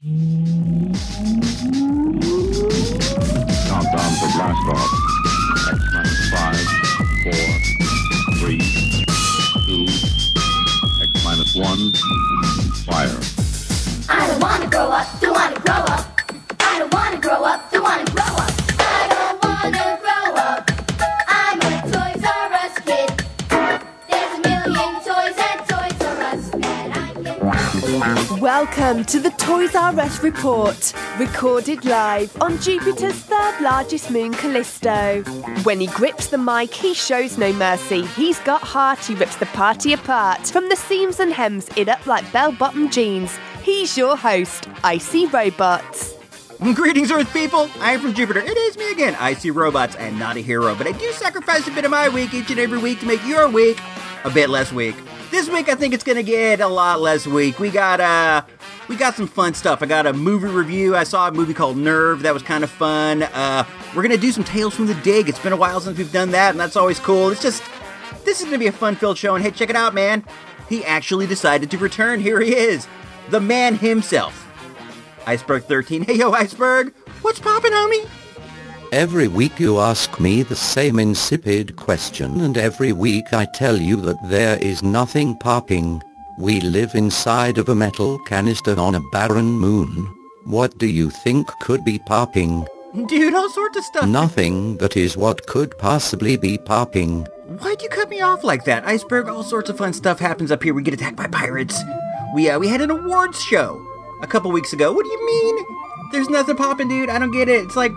Countdown for blast off. X-minus 5, 4, 3, 2, X-minus 1, fire. I don't want to grow up, don't want to grow up. I don't want to grow up, don't want to grow up. I don't want to grow up. I'm a Toys R Us kid. There's a million toys at Toys R Us, and I can... Welcome to the Toys R Us Report, recorded live on Jupiter's third largest moon, Callisto. When he grips the mic, he shows no mercy. He's got heart, he rips the party apart. From the seams and hems, it up like bell-bottom jeans. He's your host, Icy Robots. Greetings, Earth people. I am from Jupiter. It is me again, Icy Robots, and not a hero, but I do sacrifice a bit of my week each and every week to make your week a bit less weak. This week, I think it's going to get a lot less weak. We got some fun stuff. I got a movie review. I saw a movie called Nerve. That was kind of fun. We're going to do some Tales from the Dig. It's been a while since we've done that, and that's always cool. It's just, this is going to be a fun-filled show, and hey, check it out, man. He actually decided to return. Here he is. The man himself. Iceberg 13. Hey, yo, Iceberg. What's poppin', homie? Every week you ask me the same insipid question, and every week I tell you that there is nothing popping. We live inside of a metal canister on a barren moon. What do you think could be popping? Dude, all sorts of stuff. Nothing that is what could possibly be popping. Why'd you cut me off like that? Iceberg, all sorts of fun stuff happens up here. We get attacked by pirates. We had an awards show a couple weeks ago. What do you mean? There's nothing popping, dude. I don't get it. It's like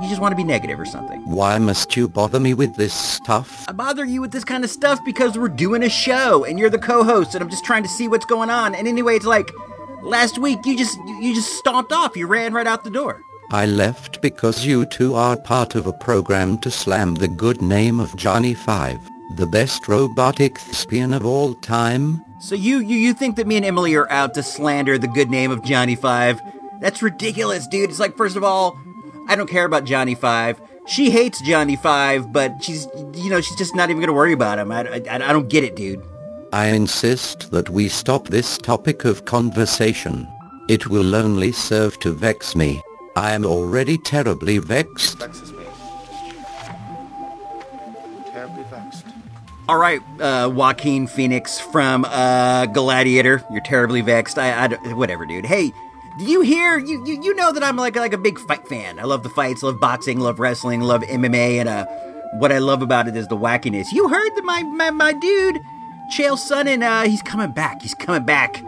you just want to be negative or something. Why must you bother me with this stuff? I bother you with this kind of stuff because we're doing a show and you're the co-host and I'm just trying to see what's going on. And anyway, it's like last week you just stomped off. You ran right out the door. I left because you two are part of a program to slam the good name of Johnny Five, the best robotic thespian of all time. So you think that me and Emily are out to slander the good name of Johnny Five? That's ridiculous, dude. It's like, first of all, I don't care about Johnny Five. She hates Johnny Five, but she's just not even going to worry about him. I don't get it, dude. I insist that we stop this topic of conversation. It will only serve to vex me. I am already terribly vexed. Vexes me. Terribly vexed. All right, Joaquin Phoenix from Gladiator. You're terribly vexed. Whatever, dude. Hey, do you hear? You know that I'm like a big fight fan. I love the fights, love boxing, love wrestling, love MMA, and what I love about it is the wackiness. You heard that my dude, Chael Sonnen, he's coming back. He's coming back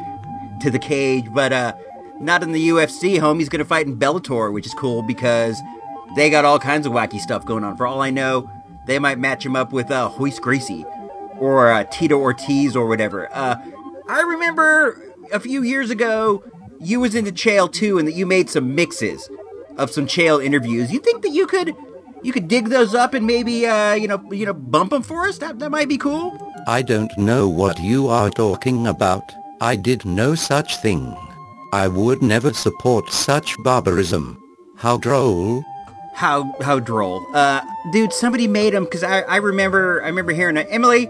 to the cage, but not in the UFC, homie. He's gonna fight in Bellator, which is cool because they got all kinds of wacky stuff going on. For all I know, they might match him up with Hoist Gracie or Tito Ortiz or whatever. I remember a few years ago, you was into Chael too, and that you made some mixes of some Chael interviews. You think that you could dig those up and maybe bump them for us? That might be cool. I don't know what you are talking about. I did no such thing. I would never support such barbarism. How droll. How droll. Dude, somebody made them because I remember hearing it. Emily,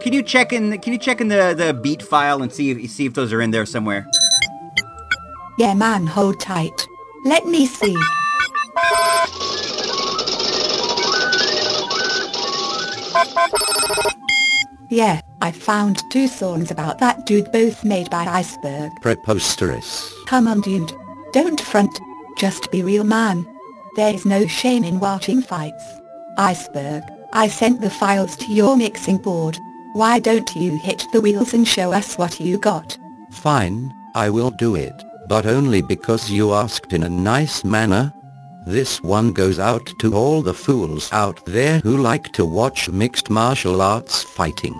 can you check in the beat file and see if those are in there somewhere? Yeah, man, hold tight. Let me see. Yeah, I found two songs about that dude, both made by Iceberg. Preposterous. Come on, dude. Don't front. Just be real, man. There's no shame in watching fights. Iceberg, I sent the files to your mixing board. Why don't you hit the wheels and show us what you got? Fine, I will do it, but only because you asked in a nice manner. This one goes out to all the fools out there who like to watch mixed martial arts fighting.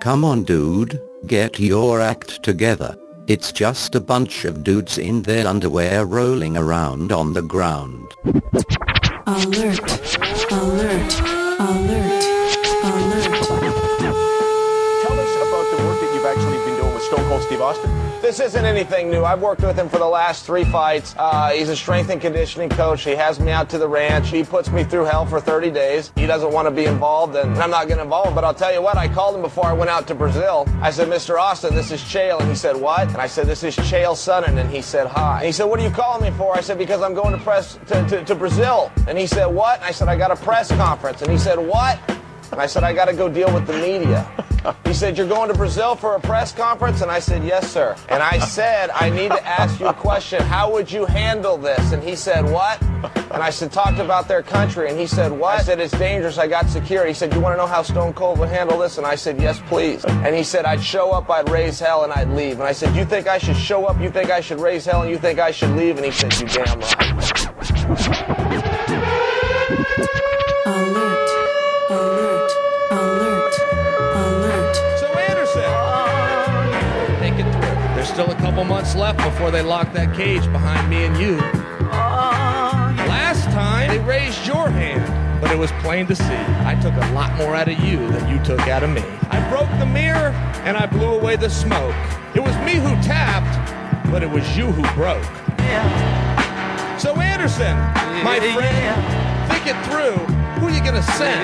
Come on, dude, get your act together. It's just a bunch of dudes in their underwear rolling around on the ground. Alert. Alert. Alert. Alert. Tell us about the work that you've actually been doing with Stone Cold Steve Austin. This isn't anything new. I've worked with him for the last 3 fights. He's a strength and conditioning coach. He has me out to the ranch. He puts me through hell for 30 days. He doesn't want to be involved, and I'm not getting involved. But I'll tell you what, I called him before I went out to Brazil. I said, Mr. Austin, this is Chael. And he said, what? And I said, this is Chael Sonnen. And he said, hi. And he said, what are you calling me for? I said, because I'm going to Brazil. And he said, what? And I said, I got a press conference. And he said, what? And I said, I got to go deal with the media. He said, you're going to Brazil for a press conference? And I said, yes, sir. And I said, I need to ask you a question. How would you handle this? And he said, what? And I said, talked about their country. And he said, what? I said, it's dangerous. I got security. He said, you want to know how Stone Cold would handle this? And I said, yes, please. And he said, I'd show up, I'd raise hell, and I'd leave. And I said, you think I should show up, you think I should raise hell, and you think I should leave? And he said, you damn right. Still a couple months left before they lock that cage behind me and you. Last time, they raised your hand, but it was plain to see. I took a lot more out of you than you took out of me. I broke the mirror, and I blew away the smoke. It was me who tapped, but it was you who broke. Yeah. So, Anderson, my friend, think it through. Who are you going to send?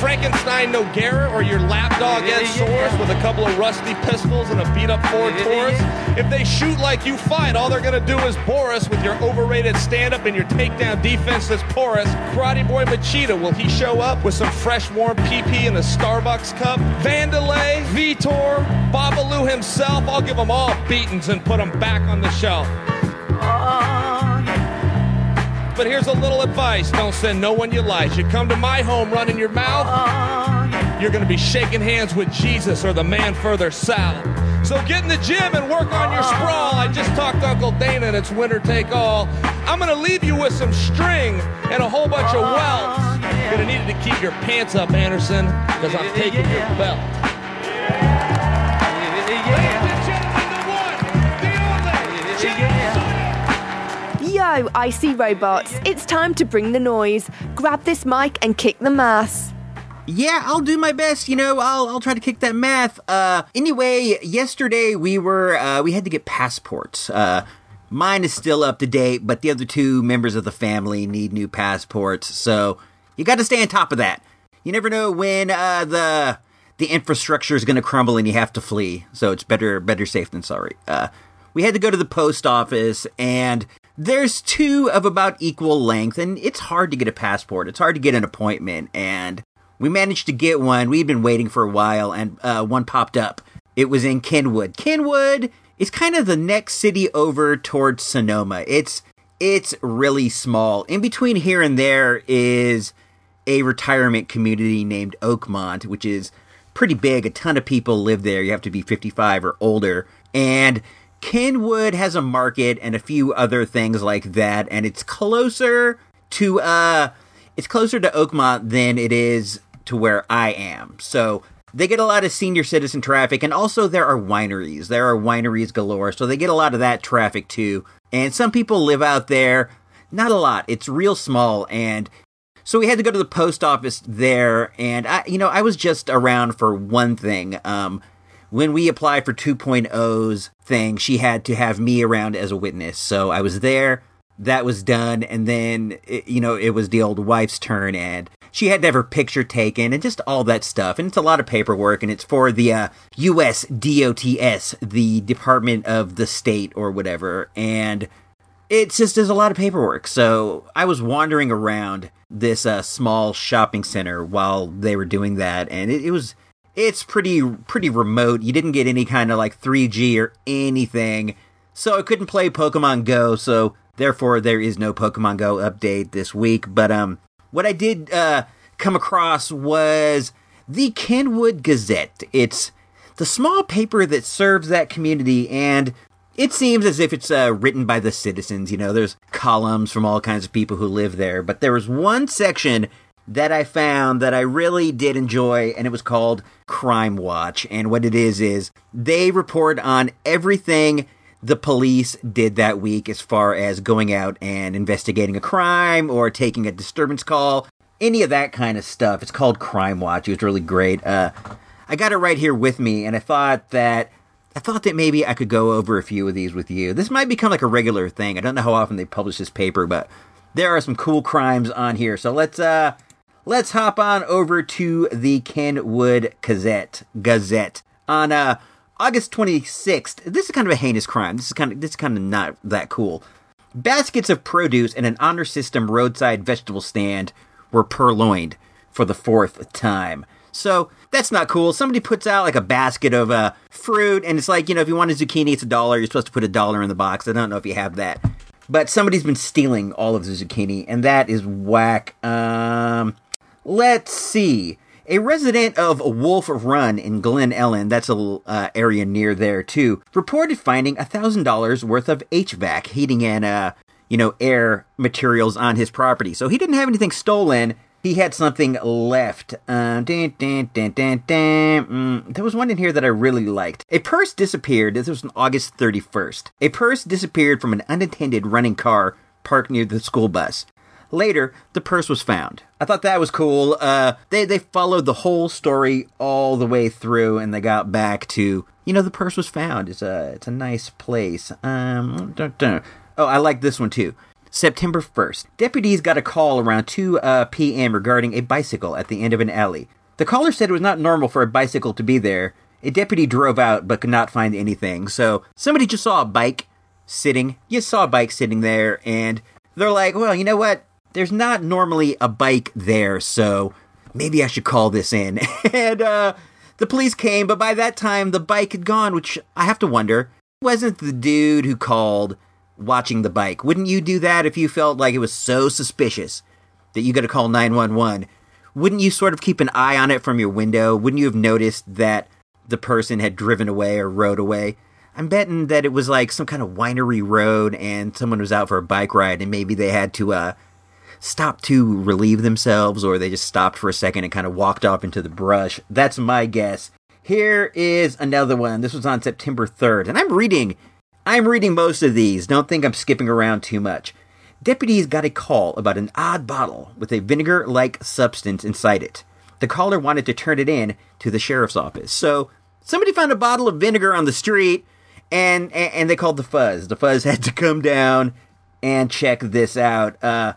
Frankenstein Noguera or your lapdog Ed Soares with a couple of rusty pistols and a beat-up Ford Taurus? If they shoot like you fight, all they're going to do is bore us with your overrated stand-up and your takedown defense that's porous. Karate Boy Machida, will he show up with some fresh, warm PP in a Starbucks cup? Vandalay, Vitor, Babalu himself, I'll give them all beatings and put them back on the shelf. But here's a little advice. Don't send no one you like. You come to my home running your mouth, you're going to be shaking hands with Jesus or the man further south. So get in the gym and work on your sprawl. I just talked to Uncle Dana and it's winner take all. I'm going to leave you with some string and a whole bunch of welts. You're going to need to keep your pants up, Anderson, because I'm taking your belt. Yo, Icy Robots, it's time to bring the noise. Grab this mic and kick the mass. Yeah, I'll do my best, you know, I'll try to kick that math. Anyway, yesterday we had to get passports. Mine is still up to date, but the other 2 members of the family need new passports, so you gotta stay on top of that. You never know when the infrastructure is gonna crumble and you have to flee, so it's better safe than sorry. We had to go to the post office, and there's 2 of about equal length, and it's hard to get a passport. It's hard to get an appointment, and we managed to get one. We'd been waiting for a while, and one popped up. It was in Kenwood. Kenwood is kind of the next city over towards Sonoma. It's really small. In between here and there is a retirement community named Oakmont, which is pretty big. A ton of people live there. You have to be 55 or older, and Kenwood has a market and a few other things like that, and it's closer to Oakmont than it is to where I am. So they get a lot of senior citizen traffic, and also there are wineries. There are wineries galore, so they get a lot of that traffic too. And some people live out there, not a lot. It's real small, and so we had to go to the post office there. And I was just around for one thing. When we applied for 2.0's thing, she had to have me around as a witness. So I was there. That was done. And then, it was the old wife's turn. And she had to have her picture taken and just all that stuff. And it's a lot of paperwork. And it's for the U.S. DOTS, the Department of the State or whatever. And it's just there's a lot of paperwork. So I was wandering around this small shopping center while they were doing that. And it was... It's pretty remote. You didn't get any kind of like 3G or anything. So I couldn't play Pokemon Go, so therefore there is no Pokemon Go update this week. But what I did come across was the Kenwood Gazette. It's the small paper that serves that community, and it seems as if it's written by the citizens. There's columns from all kinds of people who live there. But there was one section that I found that I really did enjoy, and it was called Crime Watch. And what it is they report on everything the police did that week as far as going out and investigating a crime or taking a disturbance call, any of that kind of stuff. It's called Crime Watch. It was really great. I got it right here with me, and I thought that I thought that maybe I could go over a few of these with you. This might become like a regular thing. I don't know how often they publish this paper, but there are some cool crimes on here. So let's hop on over to the Kenwood Gazette on August 26th. This is kind of a heinous crime. This is kind of not that cool. Baskets of produce and an honor system roadside vegetable stand were purloined for the fourth time. So that's not cool. Somebody puts out like a basket of fruit, and it's like, you know, if you want a zucchini, it's $1. You're supposed to put $1 in the box. I don't know if you have that. But somebody's been stealing all of the zucchini, and that is whack. Let's see. A resident of Wolf Run in Glen Ellen, that's an area near there too, reported finding $1,000 worth of HVAC, heating and, air materials on his property. So he didn't have anything stolen. He had something left. There was one in here that I really liked. A purse disappeared. This was on August 31st. A purse disappeared from an unattended running car parked near the school bus. Later, the purse was found. I thought that was cool. They followed the whole story all the way through, and they got back to, you know, the purse was found. It's a nice place. Oh, I like this one too. September 1st. Deputies got a call around 2 p.m. regarding a bicycle at the end of an alley. The caller said it was not normal for a bicycle to be there. A deputy drove out but could not find anything. So somebody just saw a bike sitting. You saw a bike sitting there, and they're like, well, you know what? There's not normally a bike there, so maybe I should call this in. And the police came, but by that time, the bike had gone, which I have to wonder, wasn't the dude who called watching the bike? Wouldn't you do that if you felt like it was so suspicious that you got to call 911? Wouldn't you sort of keep an eye on it from your window? Wouldn't you have noticed that the person had driven away or rode away? I'm betting that it was like some kind of winery road and someone was out for a bike ride, and maybe they had to stop to relieve themselves, or they just stopped for a second and kind of walked off into the brush. That's my guess. Here is another one. This was on September 3rd, and I'm reading most of these. Don't think I'm skipping around too much. Deputies got a call about an odd bottle with a vinegar-like substance inside it. The caller wanted to turn it in to the sheriff's office. So somebody found a bottle of vinegar on the street, and they called the fuzz. The fuzz had to come down and check this out. I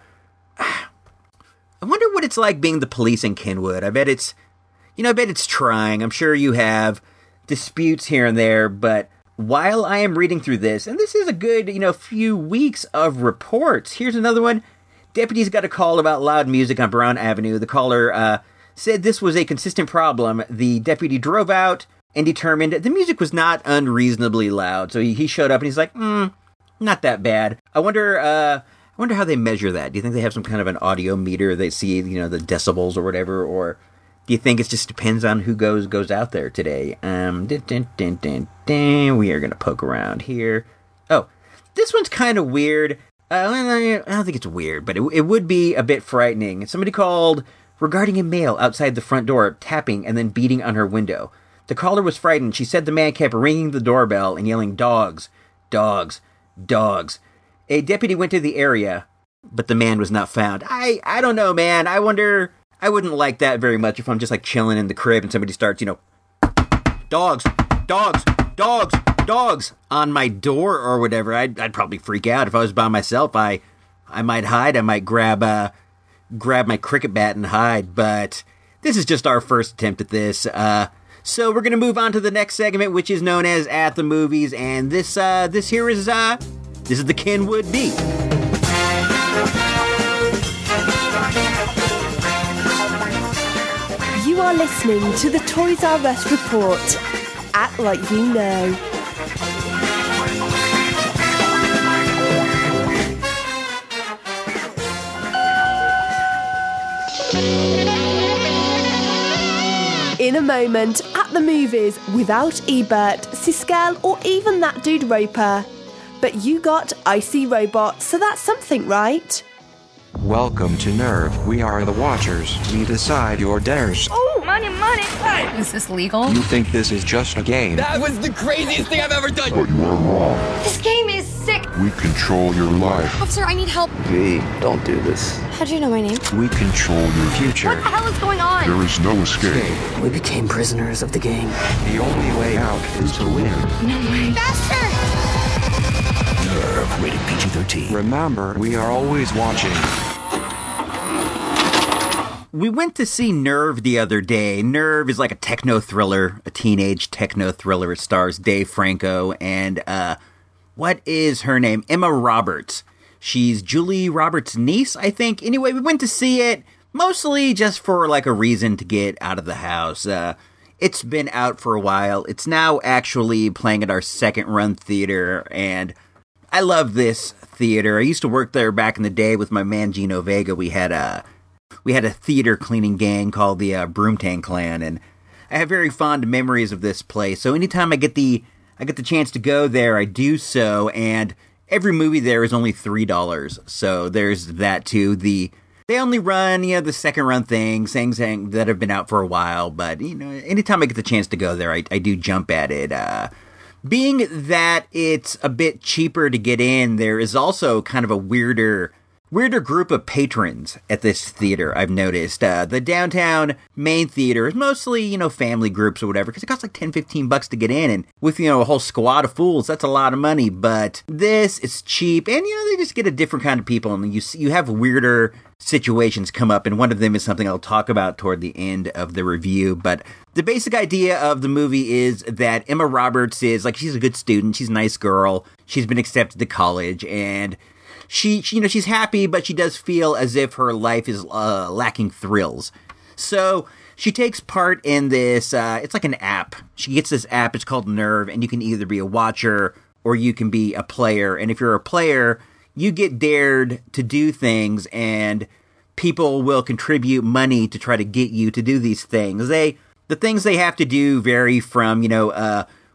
wonder what it's like being the police in Kenwood. I bet it's trying. I'm sure you have disputes here and there, but while I am reading through this, and this is a good, few weeks of reports. Here's another one. Deputies got a call about loud music on Brown Avenue. The caller said this was a consistent problem. The deputy drove out and determined the music was not unreasonably loud. So he showed up and he's like, not that bad. I wonder how they measure that. Do you think they have some kind of an audio meter? They see, the decibels or whatever, or do you think it just depends on who goes out there today? We are going to poke around here. Oh, this one's kind of weird. I don't think it's weird, but it would be a bit frightening. Somebody called regarding a male outside the front door, tapping and then beating on her window. The caller was frightened. She said the man kept ringing the doorbell and yelling, "Dogs, dogs, dogs." A deputy went to the area, but the man was not found. I don't know, man. I wonder. I wouldn't like that very much if I'm just like chilling in the crib and somebody starts, dogs, dogs, dogs, dogs on my door or whatever. I'd probably freak out. If I was by myself, I might hide. I might grab my cricket bat and hide. But this is just our first attempt at this. So we're gonna move on to the next segment, which is known as At the Movies, and this is the Kenwood Beat. You are listening to the Toys R Us Report. Act like you know. In a moment, at the movies without Ebert, Siskel, or even that dude Roper. But you got Icy Robot, so that's something, right? Welcome to Nerve. We are the Watchers. We decide your dares. Oh, money! Hey! Is this legal? You think this is just a game? That was the craziest thing I've ever done! But you are wrong. This game is sick! We control your life. Officer, I need help. V, don't do this. How do you know my name? We control your future. What the hell is going on? There is no escape. We became prisoners of the gang. The only way out is to win. No way. Faster! Nerve, rated PG-13. Remember, we are always watching. We went to see Nerve the other day. Nerve is like a techno thriller, a teenage techno thriller. It stars Dave Franco and, what is her name? Emma Roberts. She's Julie Roberts' niece, I think. Anyway, we went to see it mostly just for like a reason to get out of the house. It's been out for a while. It's now actually playing at our second run theater, and I love this theater. I used to work there back in the day with my man Gino Vega. We had a theater cleaning gang called the Broomtang Clan, and I have very fond memories of this place. So anytime I get the chance to go there, I do so. And every movie there is only $3, so there's that too. They only run the second run things that have been out for a while, but anytime I get the chance to go there, I do jump at it. Being that it's a bit cheaper to get in, there is also kind of a weirder group of patrons at this theater, I've noticed. The downtown main theater is mostly, family groups or whatever, because it costs like $10-15 to get in, and with, a whole squad of fools, that's a lot of money. But this is cheap, and, they just get a different kind of people, and you have weirder situations come up, and one of them is something I'll talk about toward the end of the review. But the basic idea of the movie is that Emma Roberts is, she's a good student, she's a nice girl, she's been accepted to college, and She she's happy, but she does feel as if her life is lacking thrills. So she takes part in this, it's like an app. She gets this app, it's called Nerve, and you can either be a watcher or you can be a player. And if you're a player, you get dared to do things, and people will contribute money to try to get you to do these things. The things they have to do vary from,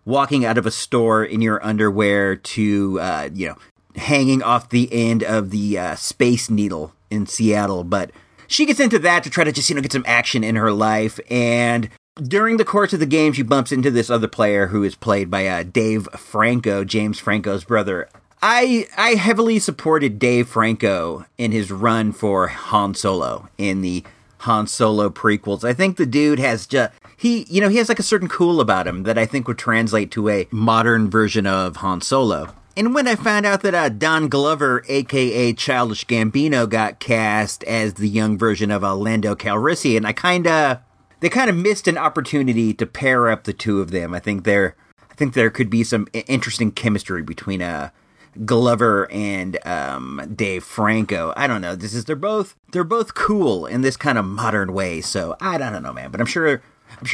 walking out of a store in your underwear to, hanging off the end of the Space Needle in Seattle. But she gets into that to try to just, get some action in her life. And during the course of the game, she bumps into this other player who is played by Dave Franco, James Franco's brother. I heavily supported Dave Franco in his run for Han Solo in the Han Solo prequels. I think the dude has he has like a certain cool about him that I think would translate to a modern version of Han Solo. And when I found out that Don Glover, a.k.a. Childish Gambino, got cast as the young version of Lando Calrissian, they kind of missed an opportunity to pair up the two of them. I think there could be some interesting chemistry between Glover and Dave Franco. I don't know. They're both cool in this kind of modern way. So I don't know, man. But I'm sure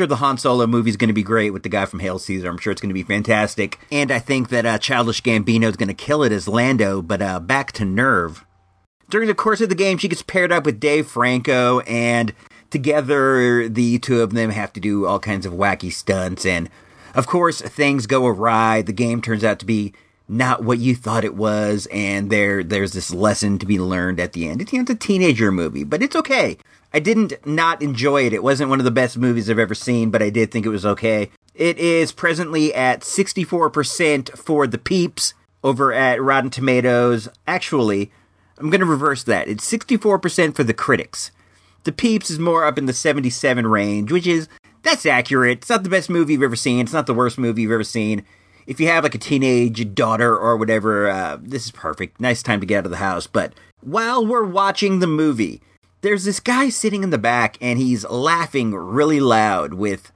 the Han Solo movie is going to be great with the guy from Hail Caesar. I'm sure it's going to be fantastic. And I think that Childish Gambino is going to kill it as Lando, but back to Nerve. During the course of the game, she gets paired up with Dave Franco, and together the two of them have to do all kinds of wacky stunts. And, of course, things go awry. The game turns out to be not what you thought it was, and there's this lesson to be learned at the end. It's a teenager movie, but it's okay. I didn't not enjoy it. It wasn't one of the best movies I've ever seen, but I did think it was okay. It is presently at 64% for the peeps over at Rotten Tomatoes. Actually, I'm going to reverse that. It's 64% for the critics. The peeps is more up in the 77 range, which is, that's accurate. It's not the best movie you've ever seen. It's not the worst movie you've ever seen. If you have, a teenage daughter or whatever, this is perfect. Nice time to get out of the house. But while we're watching the movie, there's this guy sitting in the back, and he's laughing really loud with,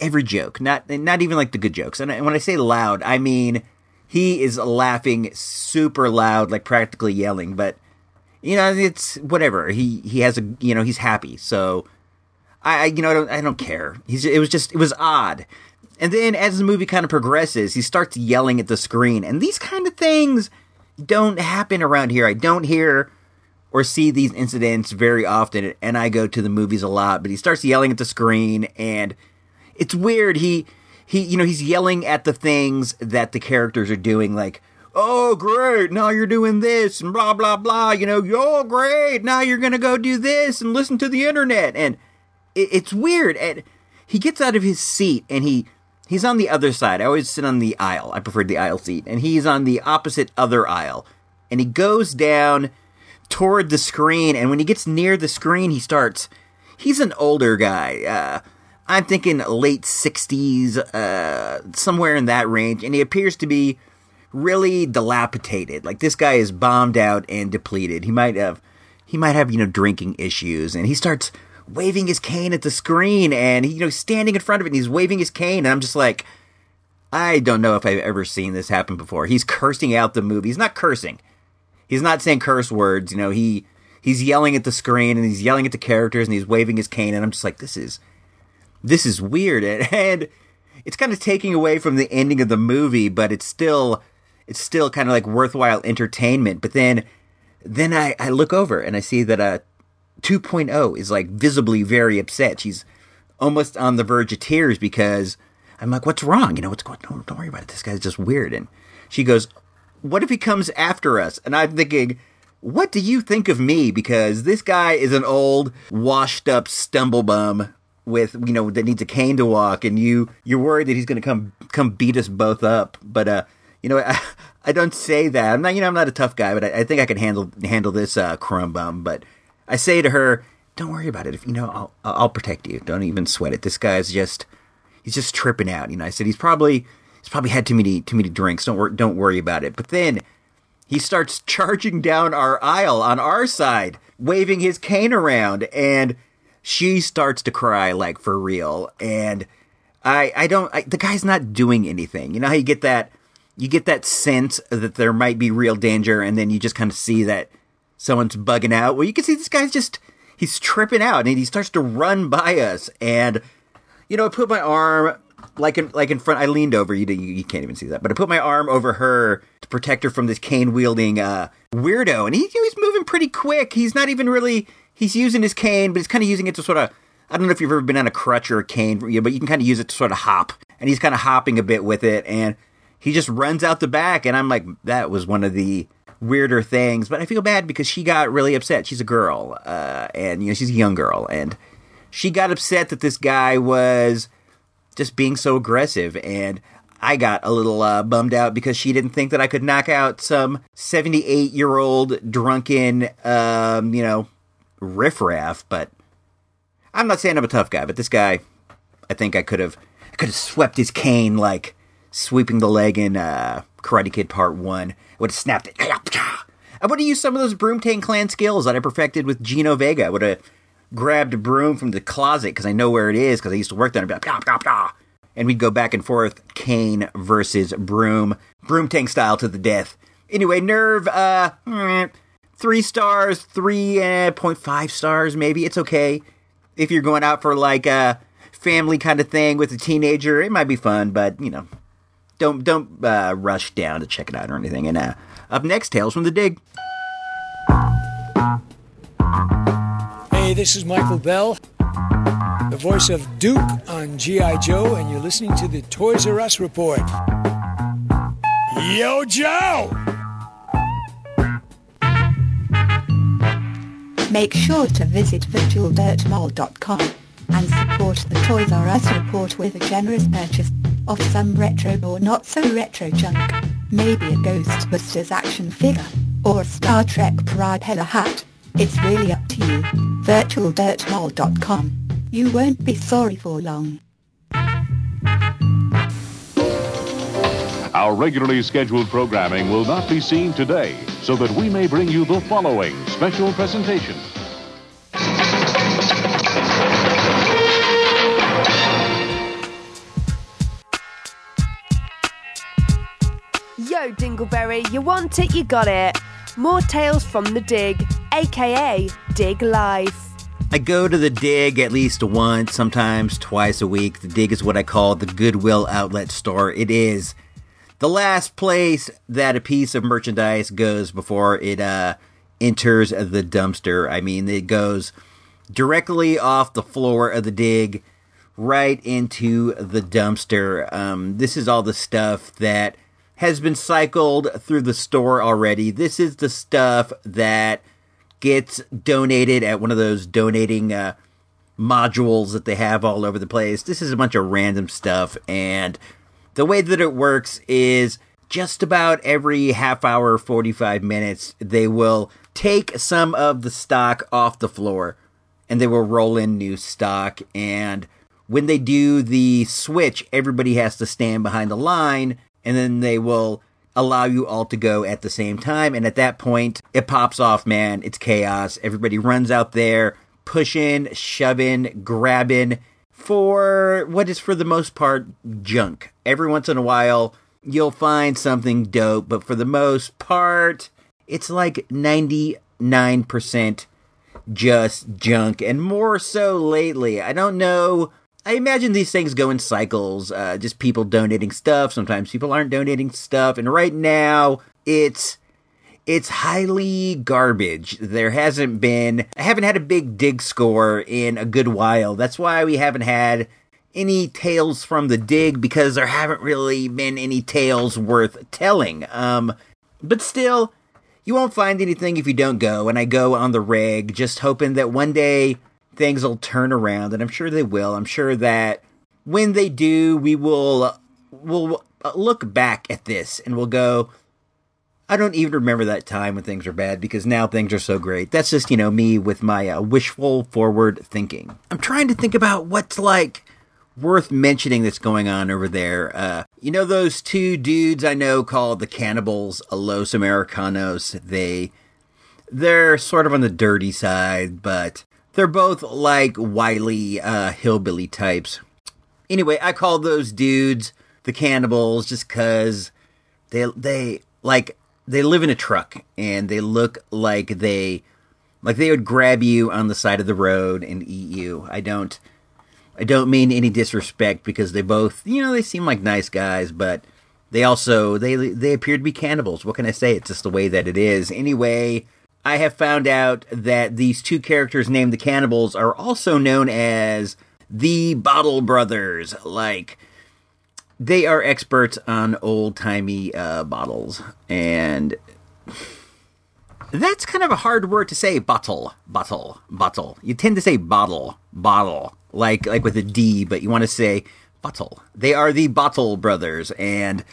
every joke. Not even, the good jokes. And when I say loud, I mean he is laughing super loud, practically yelling. But, it's whatever. He has a, he's happy. So, I don't care. It was odd. And then as the movie kind of progresses, he starts yelling at the screen. And these kind of things don't happen around here. I don't hear or see these incidents very often, and I go to the movies a lot. But he starts yelling at the screen, and it's weird. He's yelling at the things that the characters are doing, oh, great, now you're doing this, and blah, blah, blah. You're great, now you're going to go do this and listen to the internet. And it's weird. And he gets out of his seat, and he He's on the other side. I always sit on the aisle. I preferred the aisle seat. And he's on the opposite other aisle. And he goes down toward the screen. And when he gets near the screen, he starts... He's an older guy. I'm thinking late 60s, somewhere in that range. And he appears to be really dilapidated. Like, this guy is bombed out and depleted. He might have, drinking issues. And he starts waving his cane at the screen. And, he's standing in front of it. And he's waving his cane. And I'm just like, I don't know if I've ever seen this happen before. He's cursing out the movie. He's not cursing. He's not saying curse words. He's yelling at the screen. And he's yelling at the characters. And he's waving his cane. And I'm just like, this is weird. And it's kind of taking away from the ending of the movie, but it's still kind of like worthwhile entertainment. But then I look over and I see that 2.0 is like visibly very upset. She's almost on the verge of tears because I'm like, what's wrong? What's going on? Don't worry about it. This guy's just weird. And she goes, what if he comes after us? And I'm thinking, what do you think of me? Because this guy is an old, washed up stumble bum with, that needs a cane to walk, and you're worried that he's going to come beat us both up. But, I don't say that. I'm not, I'm not a tough guy, but I think I can handle this, crumb bum. But I say to her, don't worry about it. If, I'll protect you. Don't even sweat it. This guy's he's just tripping out. I said, he's probably had too many drinks. Don't worry about it. But then he starts charging down our aisle on our side, waving his cane around, and she starts to cry, like, for real, and the guy's not doing anything. You know how you get that sense that there might be real danger, and then you just kind of see that someone's bugging out? Well, you can see this guy's he's tripping out, and he starts to run by us, and, I put my arm, like in front, I leaned over, you can't even see that, but I put my arm over her to protect her from this cane-wielding weirdo, and he's moving pretty quick. He's not even really... He's using his cane, but he's kind of using it to sort of, I don't know if you've ever been on a crutch or a cane, but you can kind of use it to sort of hop. And he's kind of hopping a bit with it, and he just runs out the back. And I'm like, that was one of the weirder things. But I feel bad because she got really upset. She's a girl, and she's a young girl. And she got upset that this guy was just being so aggressive. And I got a little bummed out because she didn't think that I could knock out some 78-year-old drunken, riffraff. But I'm not saying I'm a tough guy, but this guy, I think I could have swept his cane like sweeping the leg in Karate Kid Part 1. I would have snapped it. I would have used some of those Broomtang Clan skills that I perfected with Gino Vega. I would have grabbed a broom from the closet because I know where it is because I used to work there, and I'd be like, pah, pah, pah. And we'd go back and forth, cane versus broom, Broomtang style to the death. Anyway, Nerve, 3 stars, 3.5 stars maybe. It's okay. If you're going out for like a family kind of thing with a teenager, it might be fun, but don't rush down to check it out or anything. And up next, Tales from the Dig. Hey, this is Michael Bell, the voice of Duke on G.I. Joe, and you're listening to the Toys R Us Report. Yo, Joe! Make sure to visit virtualdirtmall.com and support the Toys R Us Report with a generous purchase of some retro or not so retro junk, maybe a Ghostbusters action figure, or a Star Trek propeller hat. It's really up to you. virtualdirtmall.com. You won't be sorry for long. Our regularly scheduled programming will not be seen today, so that we may bring you the following special presentation. Yo, Dingleberry, you want it, you got it. More Tales from the Dig, a.k.a. Dig Life. I go to the Dig at least once, sometimes twice a week. The Dig is what I call the Goodwill outlet store. It is the last place that a piece of merchandise goes before it enters the dumpster. I mean, it goes directly off the floor of the Dig right into the dumpster. This is all the stuff that has been cycled through the store already. This is the stuff that gets donated at one of those donating modules that they have all over the place. This is a bunch of random stuff, and the way that it works is just about every half hour, 45 minutes, they will take some of the stock off the floor, and they will roll in new stock. And when they do the switch, everybody has to stand behind the line, and then they will allow you all to go at the same time. And at that point, it pops off, man. It's chaos. Everybody runs out there, pushing, shoving, grabbing for what is, for the most part, junk. Every once in a while, you'll find something dope, but for the most part, it's like 99% just junk, and more so lately. I don't know. I imagine these things go in cycles, just people donating stuff. Sometimes people aren't donating stuff, and right now, it's highly garbage. There hasn't been, I haven't had a big dig score in a good while. That's why we haven't had any tales from the dig, because there haven't really been any tales worth telling. But still, you won't find anything if you don't go, and I go on the reg, just hoping that one day things will turn around, and I'm sure they will. I'm sure that when they do, we'll look back at this, and we'll go, I don't even remember that time when things were bad, because now things are so great. That's just, you know, me with my wishful forward thinking. I'm trying to think about what's, like, worth mentioning that's going on over there. You know those two dudes I know called the Cannibals, Los Americanos? They're sort of on the dirty side, but they're both, like, wily hillbilly types. Anyway, I call those dudes the Cannibals just because they live in a truck, and they look like they would grab you on the side of the road and eat you. I don't mean any disrespect, because they both, you know, they seem like nice guys, but they also, they appear to be cannibals. What can I say? It's just the way that it is. Anyway, I have found out that these two characters named the Cannibals are also known as the Bottle Brothers. Like, they are experts on old-timey bottles, and that's kind of a hard word to say, bottle. You tend to say bottle, like with a D, but you want to say bottle. They are the Bottle Brothers, and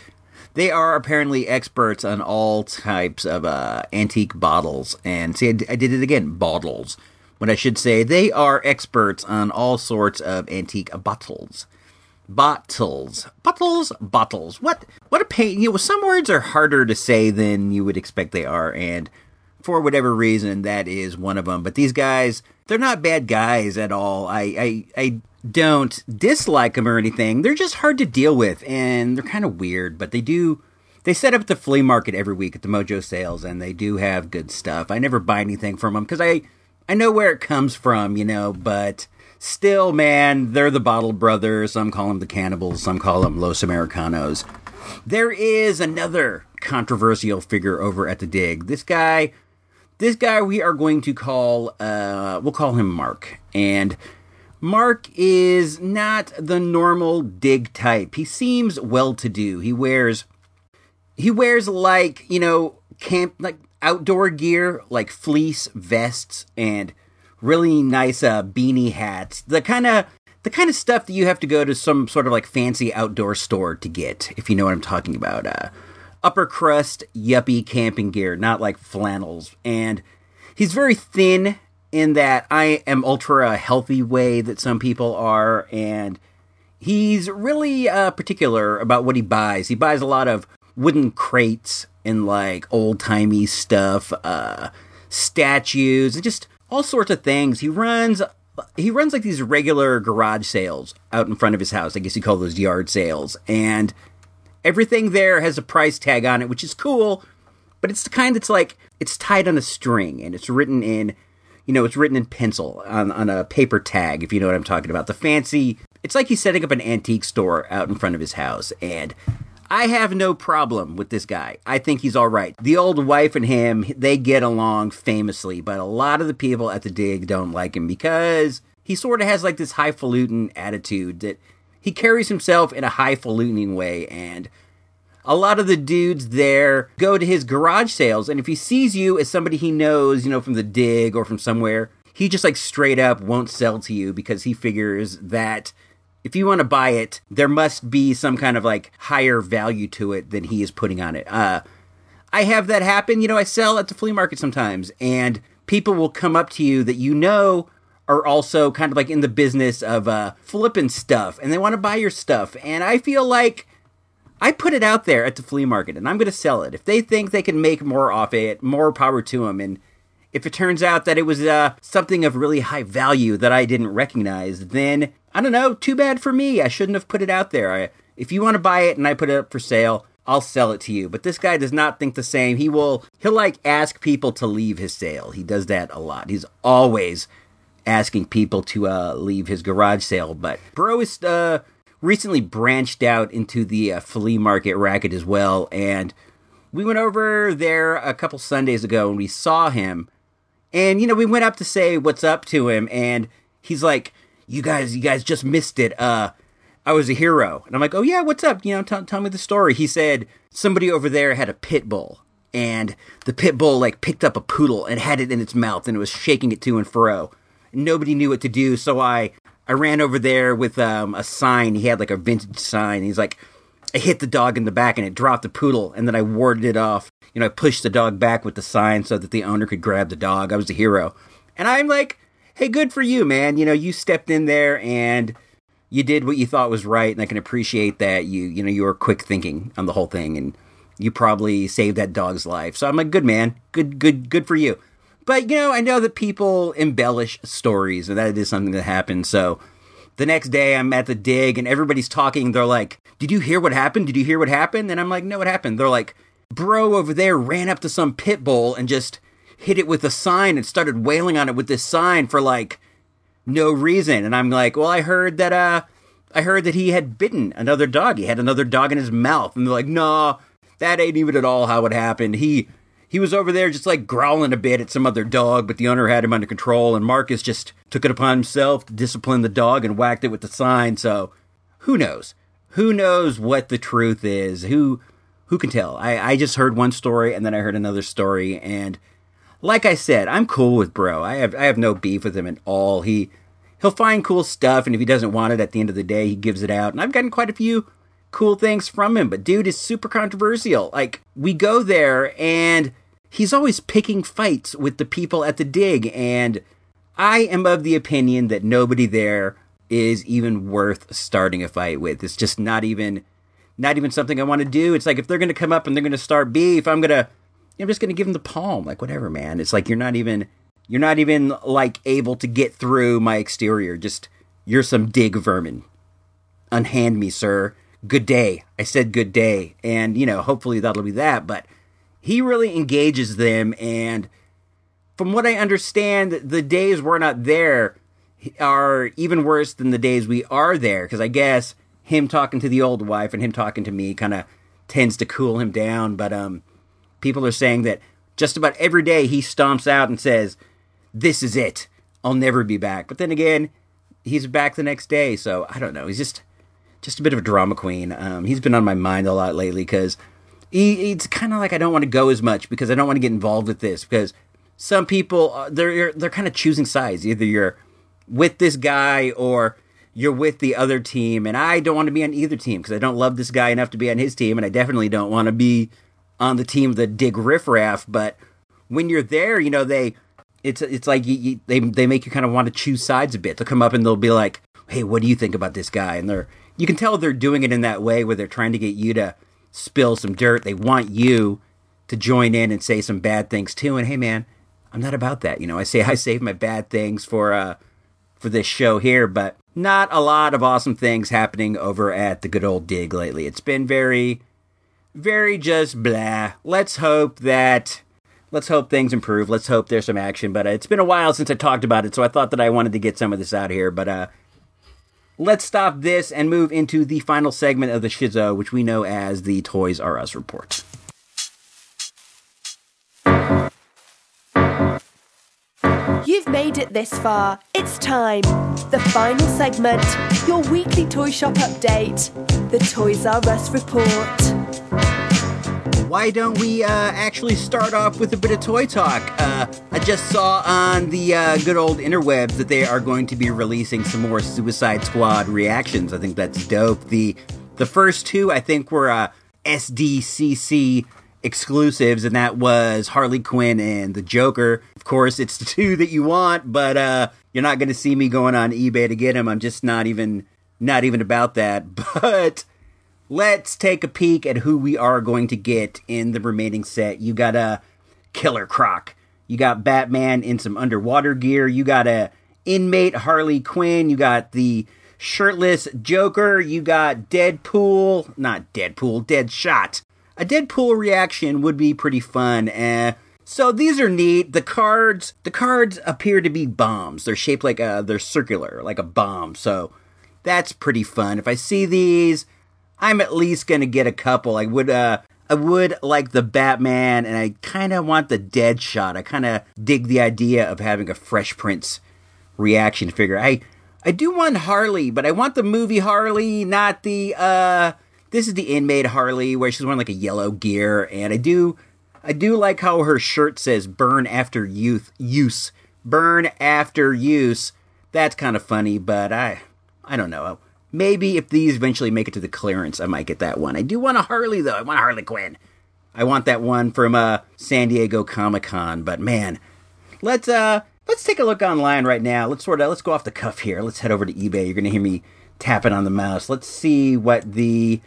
they are apparently experts on all types of antique bottles. And see, I did it again, bottles, when I should say they are experts on all sorts of antique bottles. Bottles. What a pain. You know, some words are harder to say than you would expect they are, and for whatever reason, that is one of them. But these guys, they're not bad guys at all. I don't dislike them or anything. They're just hard to deal with, and they're kind of weird, but they set up the flea market every week at the Mojo Sales, and they do have good stuff. I never buy anything from them, because I know where it comes from, you know, but still, man, they're the Bottle Brothers. Some call them the Cannibals. Some call them Los Americanos. There is another controversial figure over at the dig. This guy we are going to call, we'll call him Mark. And Mark is not the normal dig type. He seems well-to-do. He wears like, you know, camp, like outdoor gear, like fleece vests and really nice beanie hats, the kind of stuff that you have to go to some sort of like fancy outdoor store to get, if you know what I'm talking about. Upper crust yuppie camping gear, not like flannels. And he's very thin in that I am ultra healthy way that some people are, and he's really particular about what he buys. He buys a lot of wooden crates and like old-timey stuff, statues, and just all sorts of things. He runs like these regular garage sales out in front of his house. I guess you call those yard sales. And everything there has a price tag on it, which is cool, but it's the kind that's like, it's tied on a string, and it's written in, you know, it's written in pencil on a paper tag, if you know what I'm talking about. The fancy, it's like he's setting up an antique store out in front of his house, and I have no problem with this guy. I think he's all right. The old wife and him, they get along famously, but a lot of the people at the dig don't like him because he sort of has like this highfalutin attitude that he carries himself in a highfalutin way, and a lot of the dudes there go to his garage sales, and if he sees you as somebody he knows, you know, from the dig or from somewhere, he just like straight up won't sell to you because he figures that if you want to buy it, there must be some kind of like higher value to it than he is putting on it. I have that happen. You know, I sell at the flea market sometimes, and people will come up to you that you know are also kind of like in the business of flipping stuff, and they want to buy your stuff. And I feel like I put it out there at the flea market, and I'm going to sell it. If they think they can make more off it, more power to them. And if it turns out that it was something of really high value that I didn't recognize, then I don't know, too bad for me. I shouldn't have put it out there. If you want to buy it and I put it up for sale, I'll sell it to you. But this guy does not think the same. He'll like ask people to leave his sale. He does that a lot. He's always asking people to leave his garage sale. But bro is recently branched out into the flea market racket as well. And we went over there a couple Sundays ago and we saw him. And, you know, we went up to say what's up to him. And he's like, you guys just missed it. I was a hero. And I'm like, oh, yeah, what's up? You know, tell me the story. He said somebody over there had a pit bull, and the pit bull, like, picked up a poodle and had it in its mouth, and it was shaking it to and fro. Nobody knew what to do, so I ran over there with a sign. He had, like, a vintage sign. He's like, I hit the dog in the back, and it dropped the poodle, and then I warded it off. You know, I pushed the dog back with the sign so that the owner could grab the dog. I was a hero. And I'm like, hey, good for you, man. You know, you stepped in there, and you did what you thought was right, and I can appreciate that. You know, you were quick thinking on the whole thing, and you probably saved that dog's life. So I'm like, good man, good for you. But, you know, I know that people embellish stories, and that is something that happened. So the next day I'm at the dig, and everybody's talking. They're like, did you hear what happened? Did you hear what happened? And I'm like, no, what happened? They're like, bro over there ran up to some pit bull and just hit it with a sign and started wailing on it with this sign for, like, no reason. And I'm like, well, I heard that he had bitten another dog. He had another dog in his mouth. And they're like, no, that ain't even at all how it happened. He was over there just like growling a bit at some other dog, but the owner had him under control, and Marcus just took it upon himself to discipline the dog and whacked it with the sign. So who knows? Who knows what the truth is? Who can tell? I just heard one story, and then I heard another story, and like I said, I'm cool with bro. I have no beef with him at all. He'll find cool stuff, and if he doesn't want it at the end of the day, he gives it out. And I've gotten quite a few cool things from him, but dude is super controversial. Like, we go there, and he's always picking fights with the people at the dig, and I am of the opinion that nobody there is even worth starting a fight with. It's just not even something I want to do. It's like, if they're going to come up and they're going to start beef, I'm just going to give him the palm, like, whatever, man. It's like, you're not even like able to get through my exterior. Just, you're some dig vermin. Unhand me, sir. Good day. I said good day. And, you know, hopefully that'll be that. But he really engages them. And from what I understand, the days we're not there are even worse than the days we are there. Because I guess him talking to the old wife and him talking to me kind of tends to cool him down. But, people are saying that just about every day he stomps out and says, this is it. I'll never be back. But then again, he's back the next day. So I don't know. He's just a bit of a drama queen. He's been on my mind a lot lately because it's kind of like, I don't want to go as much because I don't want to get involved with this. Because some people, they're kind of choosing sides. Either you're with this guy or you're with the other team. And I don't want to be on either team because I don't love this guy enough to be on his team. And I definitely don't want to be on the team that dig riffraff. But when you're there, you know, it's like they make you kind of want to choose sides a bit. They'll come up and they'll be like, hey, what do you think about this guy? And you can tell they're doing it in that way where they're trying to get you to spill some dirt. They want you to join in and say some bad things too. And hey, man, I'm not about that. You know, I save my bad things for this show here, but not a lot of awesome things happening over at the good old dig lately. It's been very just blah. Let's hope things improve. Let's hope there's some action. But it's been a while since I talked about it, so I thought that I wanted to get some of this out here. But let's stop this and move into the final segment of the Shizzo, which we know as the Toys R Us Report. You've made it this far. It's time. The final segment, your weekly toy shop update, the Toys R Us Report. why don't we actually start off with a bit of toy talk? I just saw on the good old interwebs that they are going to be releasing some more Suicide Squad reactions. I think that's dope. The first two, I think, were SDCC exclusives, and that was Harley Quinn and the Joker. Of course, it's the two that you want, but you're not going to see me going on eBay to get them. I'm just not even about that, but... Let's take a peek at who we are going to get in the remaining set. You got a Killer Croc. You got Batman in some underwater gear. You got a inmate Harley Quinn. You got the shirtless Joker. You got Deadpool. Not Deadpool, Deadshot. A Deadpool reaction would be pretty fun. So these are neat. The cards appear to be bombs. They're shaped like they're circular, like a bomb. So that's pretty fun. If I see these... I'm at least going to get a couple. I would like the Batman, and I kind of want the Deadshot. I kind of dig the idea of having a Fresh Prince reaction figure. I do want Harley, but I want the movie Harley, not the, this is the inmate Harley, where she's wearing, like, a yellow gear, and I do like how her shirt says, burn after use. Burn after use. That's kind of funny, but I don't know. Maybe if these eventually make it to the clearance, I might get that one. I do want a Harley, though. I want a Harley Quinn. I want that one from San Diego Comic-Con. But, man, let's take a look online right now. Let's go off the cuff here. Let's head over to eBay. You're going to hear me tapping on the mouse. Let's see what the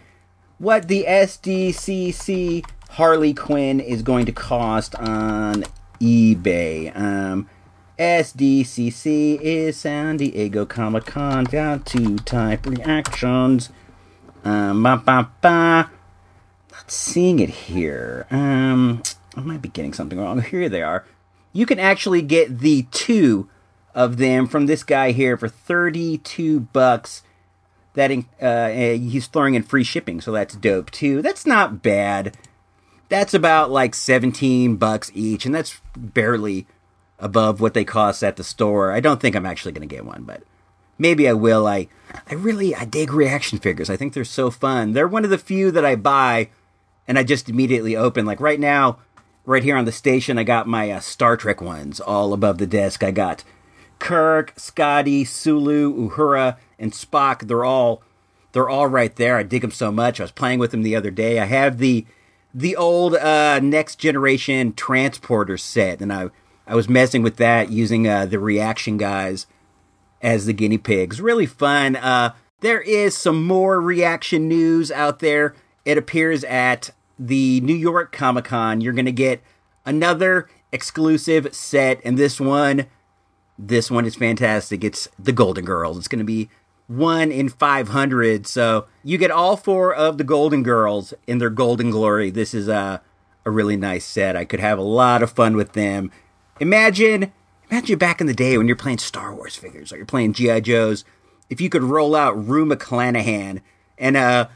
SDCC Harley Quinn is going to cost on eBay. SDCC is San Diego Comic-Con. Got to type reactions. Not seeing it here. I might be getting something wrong. Here they are. You can actually get the two of them from this guy here for $32. That he's throwing in free shipping, so that's dope too. That's not bad. That's about like $17 each, and that's barely above what they cost at the store. I don't think I'm actually going to get one, but maybe I will. I really dig reaction figures. I think they're so fun. They're one of the few that I buy and I just immediately open. Like right now, right here on the station, I got my Star Trek ones all above the desk. I got Kirk, Scotty, Sulu, Uhura, and Spock. They're all right there. I dig them so much. I was playing with them the other day. I have the old Next Generation Transporter set, and I was messing with that using the reaction guys as the guinea pigs. Really fun. There is some more reaction news out there. It appears at the New York Comic-Con, you're going to get another exclusive set. And this one is fantastic. It's the Golden Girls. It's going to be 1 in 500. So you get all four of the Golden Girls in their golden glory. This is a really nice set. I could have a lot of fun with them. Imagine back in the day when you're playing Star Wars figures or you're playing G.I. Joes, if you could roll out Rue McClanahan and have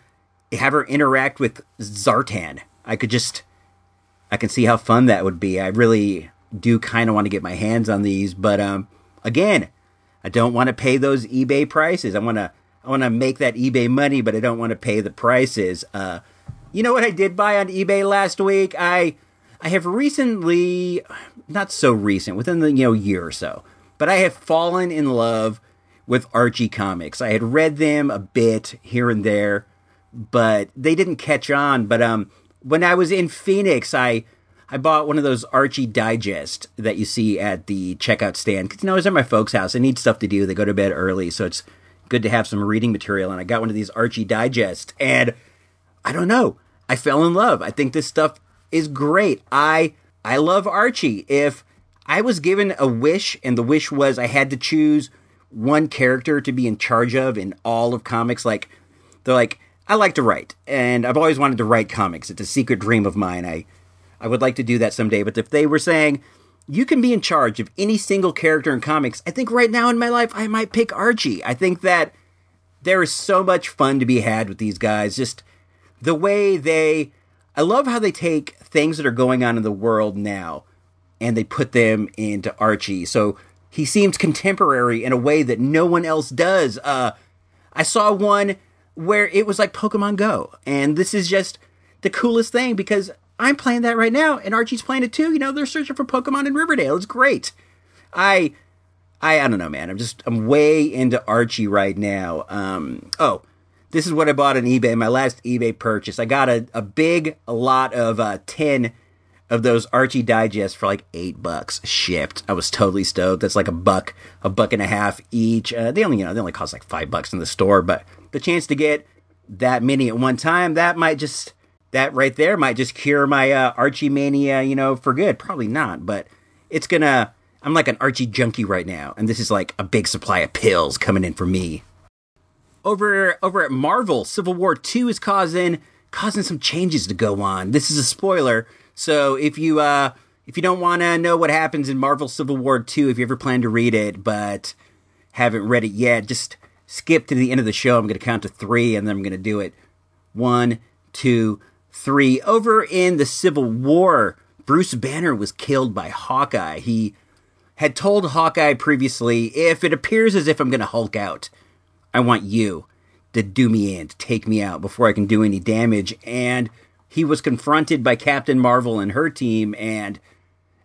her interact with Zartan. I can see how fun that would be. I really do kind of want to get my hands on these, but again, I don't want to pay those eBay prices. I want to make that eBay money, but I don't want to pay the prices. You know what I did buy on eBay last week? I have recently, not so recent, within the year or so, but I have fallen in love with Archie comics. I had read them a bit here and there, but they didn't catch on. But when I was in Phoenix, I bought one of those Archie Digest that you see at the checkout stand. Because, I was at my folks' house. I need stuff to do. They go to bed early, so it's good to have some reading material. And I got one of these Archie Digest, and I don't know. I fell in love. I think this stuff is great. I love Archie. If I was given a wish, and the wish was I had to choose one character to be in charge of in all of comics, I like to write, and I've always wanted to write comics. It's a secret dream of mine. I would like to do that someday, but if they were saying, you can be in charge of any single character in comics, I think right now in my life, I might pick Archie. I think that there is so much fun to be had with these guys. Just the way I love how they take things that are going on in the world now and they put them into Archie. So he seems contemporary in a way that no one else does. I saw one where it was like Pokemon Go. And this is just the coolest thing because I'm playing that right now, and Archie's playing it too. You know, they're searching for Pokemon in Riverdale. It's great. I don't know, man. I'm way into Archie right now. This is what I bought on eBay, my last eBay purchase. I got a lot of 10 of those Archie digests for like $8 shipped. I was totally stoked. That's like $1 to $1.50 each. They only cost like $5 in the store, but the chance to get that many at one time, that right there might just cure my Archie mania, for good. Probably not, but I'm like an Archie junkie right now, and this is like a big supply of pills coming in for me. Over at Marvel, Civil War 2 is causing some changes to go on. This is a spoiler, so if you don't want to know what happens in Marvel Civil War 2, if you ever plan to read it but haven't read it yet, just skip to the end of the show. I'm going to count to 3, and then I'm going to do it. 1, 2, 3. Over in the Civil War, Bruce Banner was killed by Hawkeye. He had told Hawkeye previously, if it appears as if I'm going to Hulk out, I want you to do me in, to take me out before I can do any damage. And he was confronted by Captain Marvel and her team and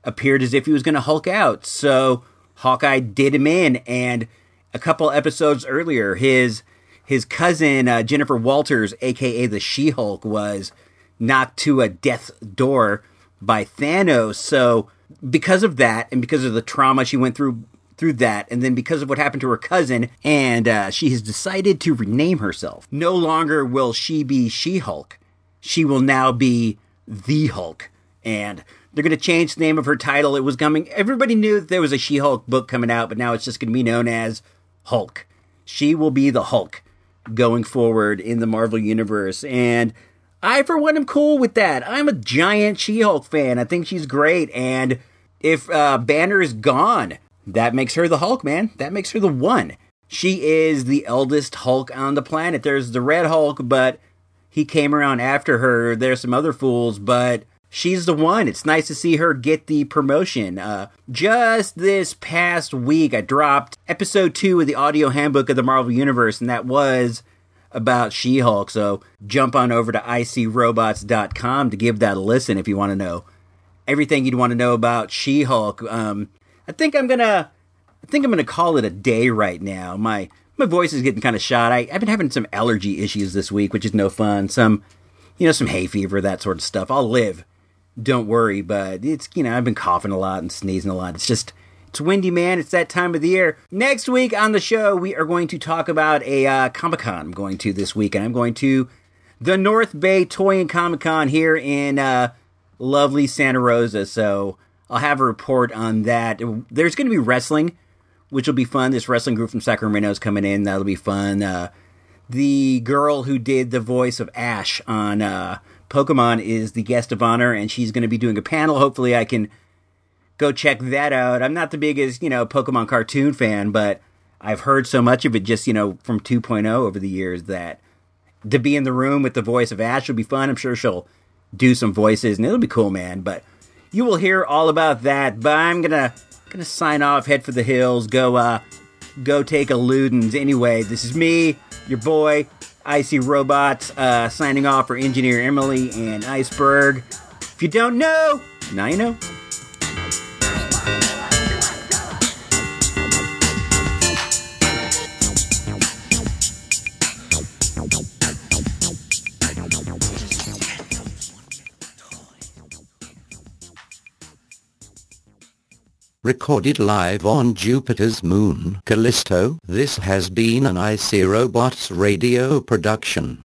appeared as if he was going to Hulk out. So Hawkeye did him in. And a couple episodes earlier, his cousin, Jennifer Walters, a.k.a. the She-Hulk, was knocked to a death door by Thanos. So because of that, and because of the trauma she went through that, and then because of what happened to her cousin, and she has decided to rename herself. No longer will she be She-Hulk. She will now be The Hulk, and they're going to change the name of her title. It was coming. Everybody knew that there was a She-Hulk book coming out, but now it's just going to be known as Hulk. She will be the Hulk going forward in the Marvel Universe, and I, for one, am cool with that. I'm a giant She-Hulk fan. I think she's great, and if Banner is gone, that makes her the Hulk, man. That makes her the one. She is the eldest Hulk on the planet. There's the Red Hulk, but he came around after her. There's some other fools, but she's the one. It's nice to see her get the promotion. Just this past week, I dropped episode 2 of the audio handbook of the Marvel Universe, and that was about She-Hulk. So jump on over to icrobots.com to give that a listen if you want to know everything you'd want to know about She-Hulk. I think I'm gonna call it a day right now. My voice is getting kind of shot. I've been having some allergy issues this week, which is no fun. Some hay fever, that sort of stuff. I'll live, don't worry. But it's I've been coughing a lot and sneezing a lot. It's windy, man. It's that time of the year. Next week on the show, we are going to talk about a Comic-Con I'm going to this week, and I'm going to the North Bay Toy and Comic-Con here in lovely Santa Rosa. So I'll have a report on that. There's going to be wrestling, which will be fun. This wrestling group from Sacramento is coming in. That'll be fun. The girl who did the voice of Ash on Pokemon is the guest of honor, and she's going to be doing a panel. Hopefully I can go check that out. I'm not the biggest, Pokemon cartoon fan, but I've heard so much of it just, from 2.0 over the years that to be in the room with the voice of Ash will be fun. I'm sure she'll do some voices, and it'll be cool, man. But you will hear all about that, but I'm gonna sign off, head for the hills, go take a Ludens. Anyway, this is me, your boy, Icy Robots, signing off for Engineer Emily and Iceberg. If you don't know, now you know. Recorded live on Jupiter's moon, Callisto. This has been an Icy Robots radio production.